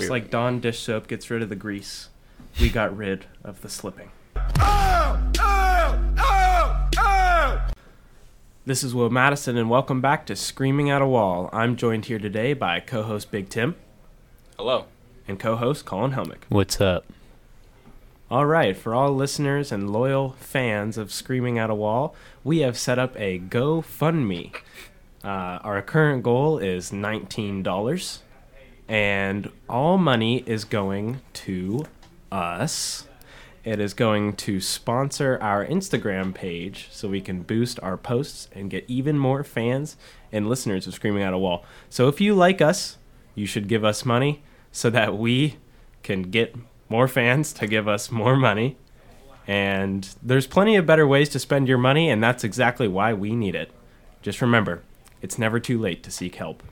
Just like Dawn dish soap gets rid of the grease, we got rid of the slipping. Oh! Oh! Oh! Oh! This is Will Madison, and welcome back to Screaming at a Wall. I'm joined here today by co-host Big Tim. Hello. And co-host Colin Helmick. What's up? All right, for all listeners and loyal fans of Screaming at a Wall, we have set up a GoFundMe. Our current goal is $19, and all money is going to us. It is going to sponsor our Instagram page so we can boost our posts and get even more fans and listeners of Screaming at a Wall. So if you like us, you should give us money so that we can get more fans to give us more money. And there's plenty of better ways to spend your money, and that's exactly why we need it. Just remember, it's never too late to seek help.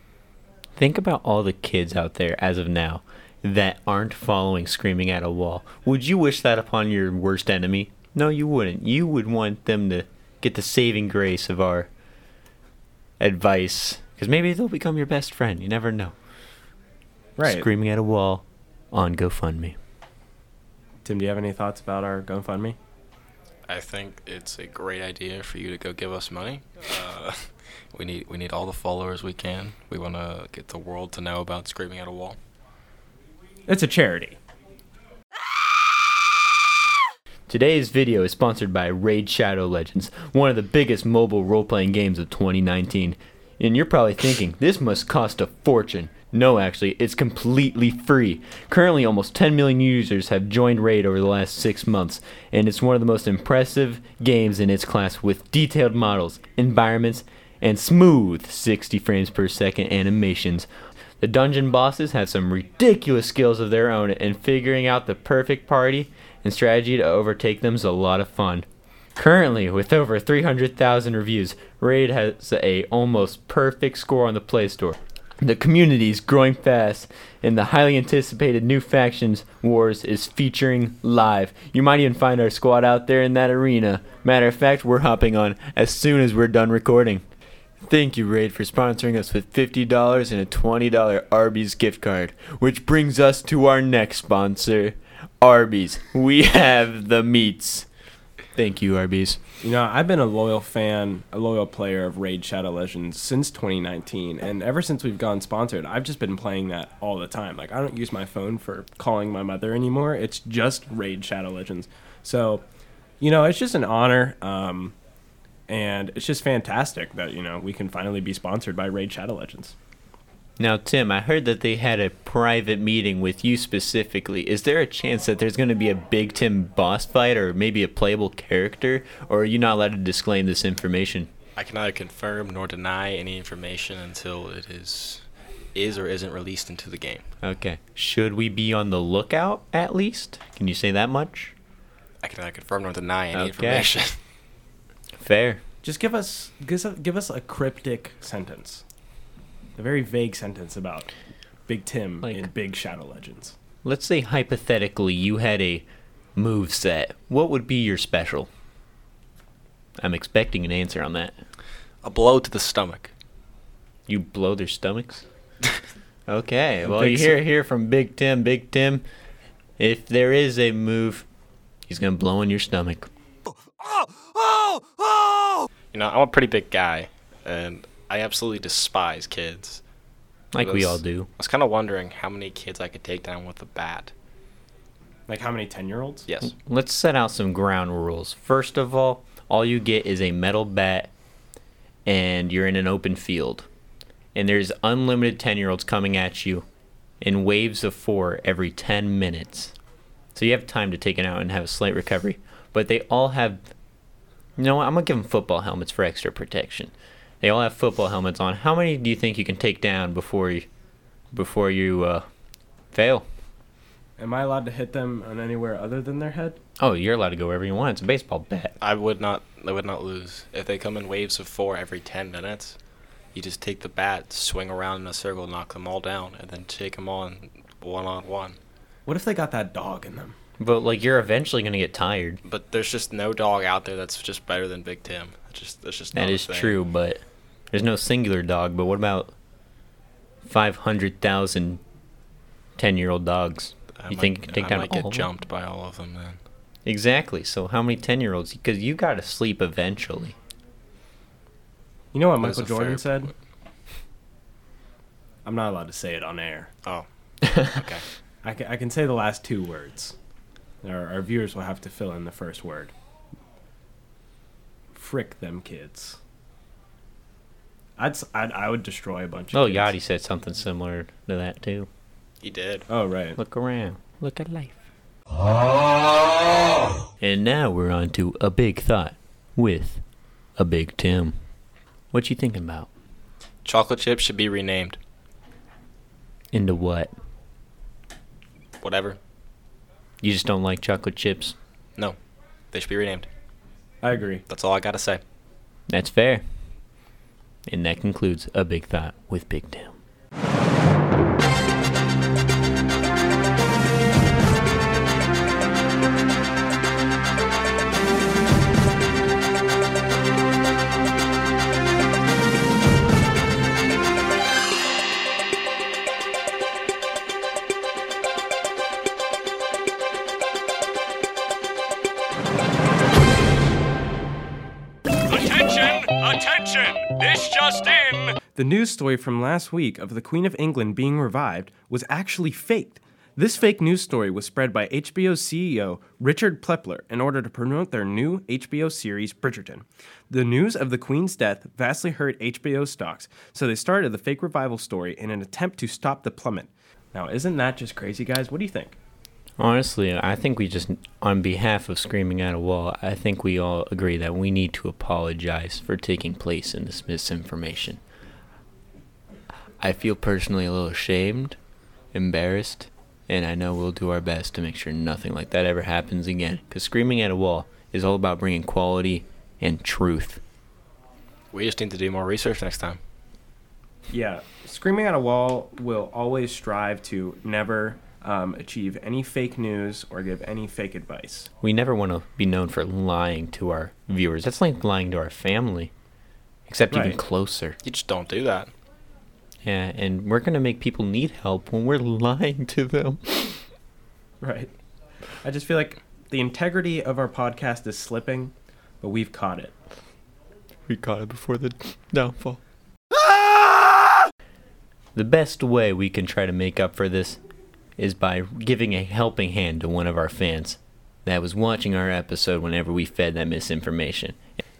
Think about all the kids out there as of now that aren't following Screaming at a Wall. Would you wish that upon your worst enemy? No, you wouldn't. You would want them to get the saving grace of our advice, because maybe they'll become your best friend. You never know. Right. Screaming at a Wall on GoFundMe. Tim, do you have any thoughts about our GoFundMe? I think it's a great idea for you to go give us money. We need all the followers we can. We want to get the world to know about Screaming at a Wall. It's a charity. Today's video is sponsored by Raid Shadow Legends, one of the biggest mobile role-playing games of 2019. And you're probably thinking, this must cost a fortune. No, actually, it's completely free. Currently, almost 10 million users have joined Raid over the last 6 months, and it's one of the most impressive games in its class, with detailed models, environments, and smooth 60 frames per second animations. The dungeon bosses have some ridiculous skills of their own, and figuring out the perfect party and strategy to overtake them is a lot of fun. Currently, with over 300,000 reviews, Raid has a almost perfect score on the Play Store. The community is growing fast, and the highly anticipated new Factions Wars is featuring live. You might even find our squad out there in that arena. Matter of fact, we're hopping on as soon as we're done recording. Thank you, Raid, for sponsoring us with $50 and a $20 Arby's gift card, which brings us to our next sponsor, Arby's. We have the meats. Thank you, Arby's. You know, I've been a loyal player of Raid Shadow Legends since 2019, and ever since we've gone sponsored, I've just been playing that all the time. Like, I don't use my phone for calling my mother anymore. It's just Raid Shadow Legends. So, you know, it's just an honor, and it's just fantastic that, you know, we can finally be sponsored by Raid Shadow Legends. Now, Tim, I heard that they had a private meeting with you specifically. Is there a chance that there's going to be a Big Tim boss fight or maybe a playable character, or are you not allowed to disclaim this information? I can neither confirm nor deny any information until it is or isn't released into the game. Okay. Should we be on the lookout, at least? Can you say that much? I can neither confirm nor deny any information. Fair. Just give us a cryptic sentence. A very vague sentence about Big Tim, like, in Big Shadow Legends. Let's say hypothetically you had a moveset. What would be your special? I'm expecting an answer on that. A blow to the stomach. You blow their stomachs? Okay. Well, you hear from Big Tim. Big Tim, if there is a move, he's going to blow in your stomach. Oh! You know, I'm a pretty big guy, and I absolutely despise kids. Like we all do. I was kind of wondering how many kids I could take down with a bat. Like how many 10-year-olds? Yes. Let's set out some ground rules. First of all you get is a metal bat, and you're in an open field. And there's unlimited 10-year-olds coming at you in waves of 4 every 10 minutes. So you have time to take it out and have a slight recovery. But they all have... You know what? I'm going to give them football helmets for extra protection. They all have football helmets on. How many do you think you can take down before you fail? Am I allowed to hit them on anywhere other than their head? Oh, you're allowed to go wherever you want. It's a baseball bat. I would not lose. If they come in waves of 4 every 10 minutes, you just take the bat, swing around in a circle, knock them all down, and then take them on one-on-one. What if they got that dog in them? But, like, you're eventually going to get tired. But there's just no dog out there that's just better than Big Tim. That's just not a thing. That is true, but there's no singular dog. But what about 500,000 10-year-old dogs. You think you can take down all of them? I might get jumped by all of them then. Exactly. So how many 10-year-olds? Because you got to sleep eventually. You know what Michael Jordan said? I'm not allowed to say it on air. Oh. Okay. I can say the last two words. Our viewers will have to fill in the first word. Frick them kids. I would destroy a bunch of kids. Oh, Yachty said something similar to that, too. He did. Oh, right. Look around. Look at life. Oh! And now we're on to A Big Thought with A Big Tim. What you thinking about? Chocolate chips should be renamed. Into what? Whatever. You just don't like chocolate chips? No. They should be renamed. I agree. That's all I gotta say. That's fair. And that concludes A Big Thought with Big Tim. The news story from last week of the Queen of England being revived was actually faked. This fake news story was spread by HBO CEO Richard Plepler in order to promote their new HBO series Bridgerton. The news of the Queen's death vastly hurt HBO stocks, so they started the fake revival story in an attempt to stop the plummet. Now, isn't that just crazy, guys? What do you think? Honestly, I think we just, on behalf of Screaming at a Wall, I think we all agree that we need to apologize for taking place in this misinformation. I feel personally a little ashamed, embarrassed, and I know we'll do our best to make sure nothing like that ever happens again. Because Screaming at a Wall is all about bringing quality and truth. We just need to do more research next time. Yeah, Screaming at a Wall will always strive to never achieve any fake news or give any fake advice. We never want to be known for lying to our viewers. That's like lying to our family, except right. Even closer. You just don't do that. Yeah, and we're going to make people need help when we're lying to them. Right. I just feel like the integrity of our podcast is slipping, but we've caught it. We caught it before the downfall. Ah! The best way we can try to make up for this is by giving a helping hand to one of our fans that was watching our episode whenever we fed that misinformation.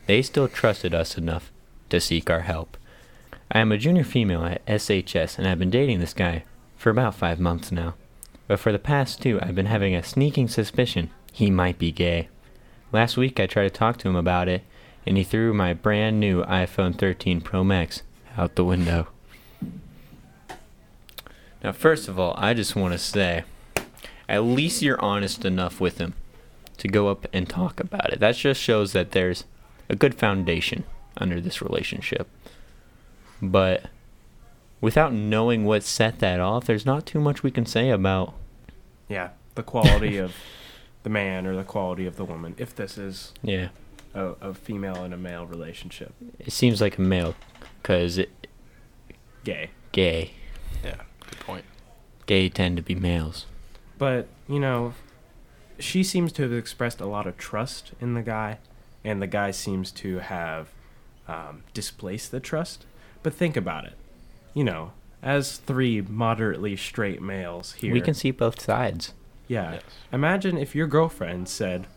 They still trusted us enough to seek our help. I am a junior female at SHS, and I've been dating this guy for about 5 months now. But for the past two, I've been having a sneaking suspicion he might be gay. Last week, I tried to talk to him about it, and he threw my brand new iPhone 13 Pro Max out the window. Now, first of all, I just want to say, at least you're honest enough with him to go up and talk about it. That just shows that there's a good foundation under this relationship. But without knowing what set that off, there's not too much we can say about... Yeah, the quality of the man or the quality of the woman, if this is a female and a male relationship. It seems like a male, because... Gay. Yeah, good point. Gay tend to be males. But, you know, she seems to have expressed a lot of trust in the guy, and the guy seems to have displaced the trust. But think about it. You know, as three moderately straight males here... We can see both sides. Yeah. Yes. Imagine if your girlfriend said,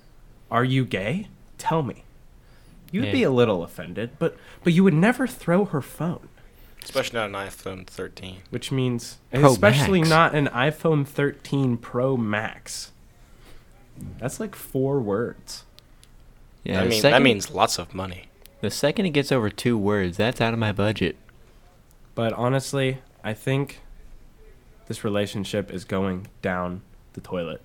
"Are you gay? Tell me." You'd be a little offended, but you would never throw her phone. Especially not an iPhone 13. Which means... Not an iPhone 13 Pro Max. That's like 4 words. Yeah, that means lots of money. The second it gets over 2 words, that's out of my budget. But honestly, I think this relationship is going down the toilet.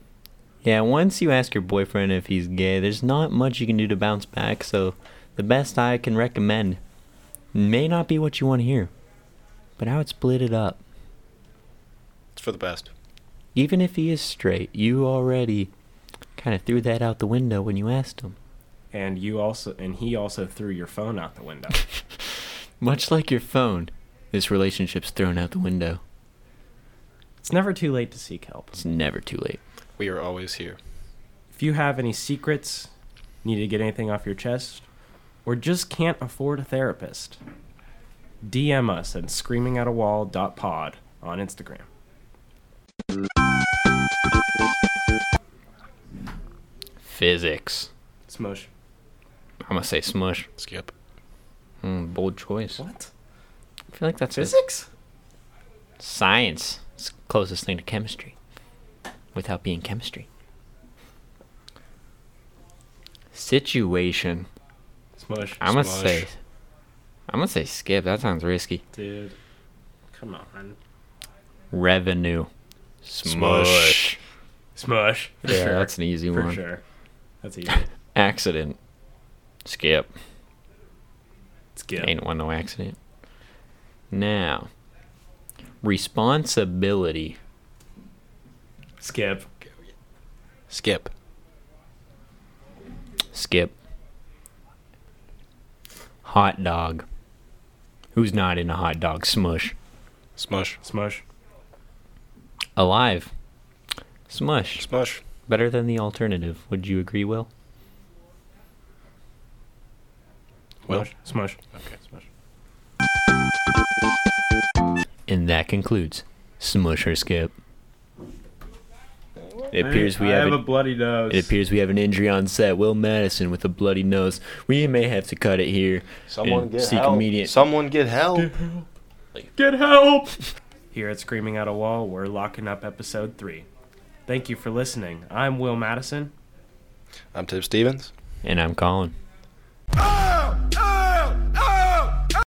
Yeah, once you ask your boyfriend if he's gay, there's not much you can do to bounce back, so the best I can recommend may not be what you want to hear, but I would split it up. It's for the best. Even if he is straight, you already kind of threw that out the window when you asked him. And he also threw your phone out the window. Much like your phone, this relationship's thrown out the window. It's never too late to seek help. It's never too late. We are always here. If you have any secrets, need to get anything off your chest, or just can't afford a therapist, DM us at screamingatawall.pod on Instagram. Physics. Smush. I'm going to say smush. Skip. Bold choice. What? I feel like that's physics? Science. It's the closest thing to chemistry without being chemistry. Situation. Smush. I'm gonna say skip. That sounds risky. Dude. Come on. Revenue. Smush. Smush. For yeah, sure. That's an easy one. For sure. That's easy. Accident. Skip. Skip. Ain't one no accident. Now. Responsibility. Skip. Skip. Skip. Hot dog. Who's not in a hot dog? Smush. Smush. Smush. Alive. Smush. Smush. Better than the alternative. Would you agree, Will? Will? Smush. Okay, smush. And that concludes Smush or Skip. I have a bloody nose. It appears we have an injury on set. Will Madison with a bloody nose. We may have to cut it here. Someone get help. Someone get help. Get help. Get help. Here at Screaming At a Wall, we're locking up episode 3. Thank you for listening. I'm Will Madison. I'm Tip Stevens. And I'm Colin. Oh! Oh!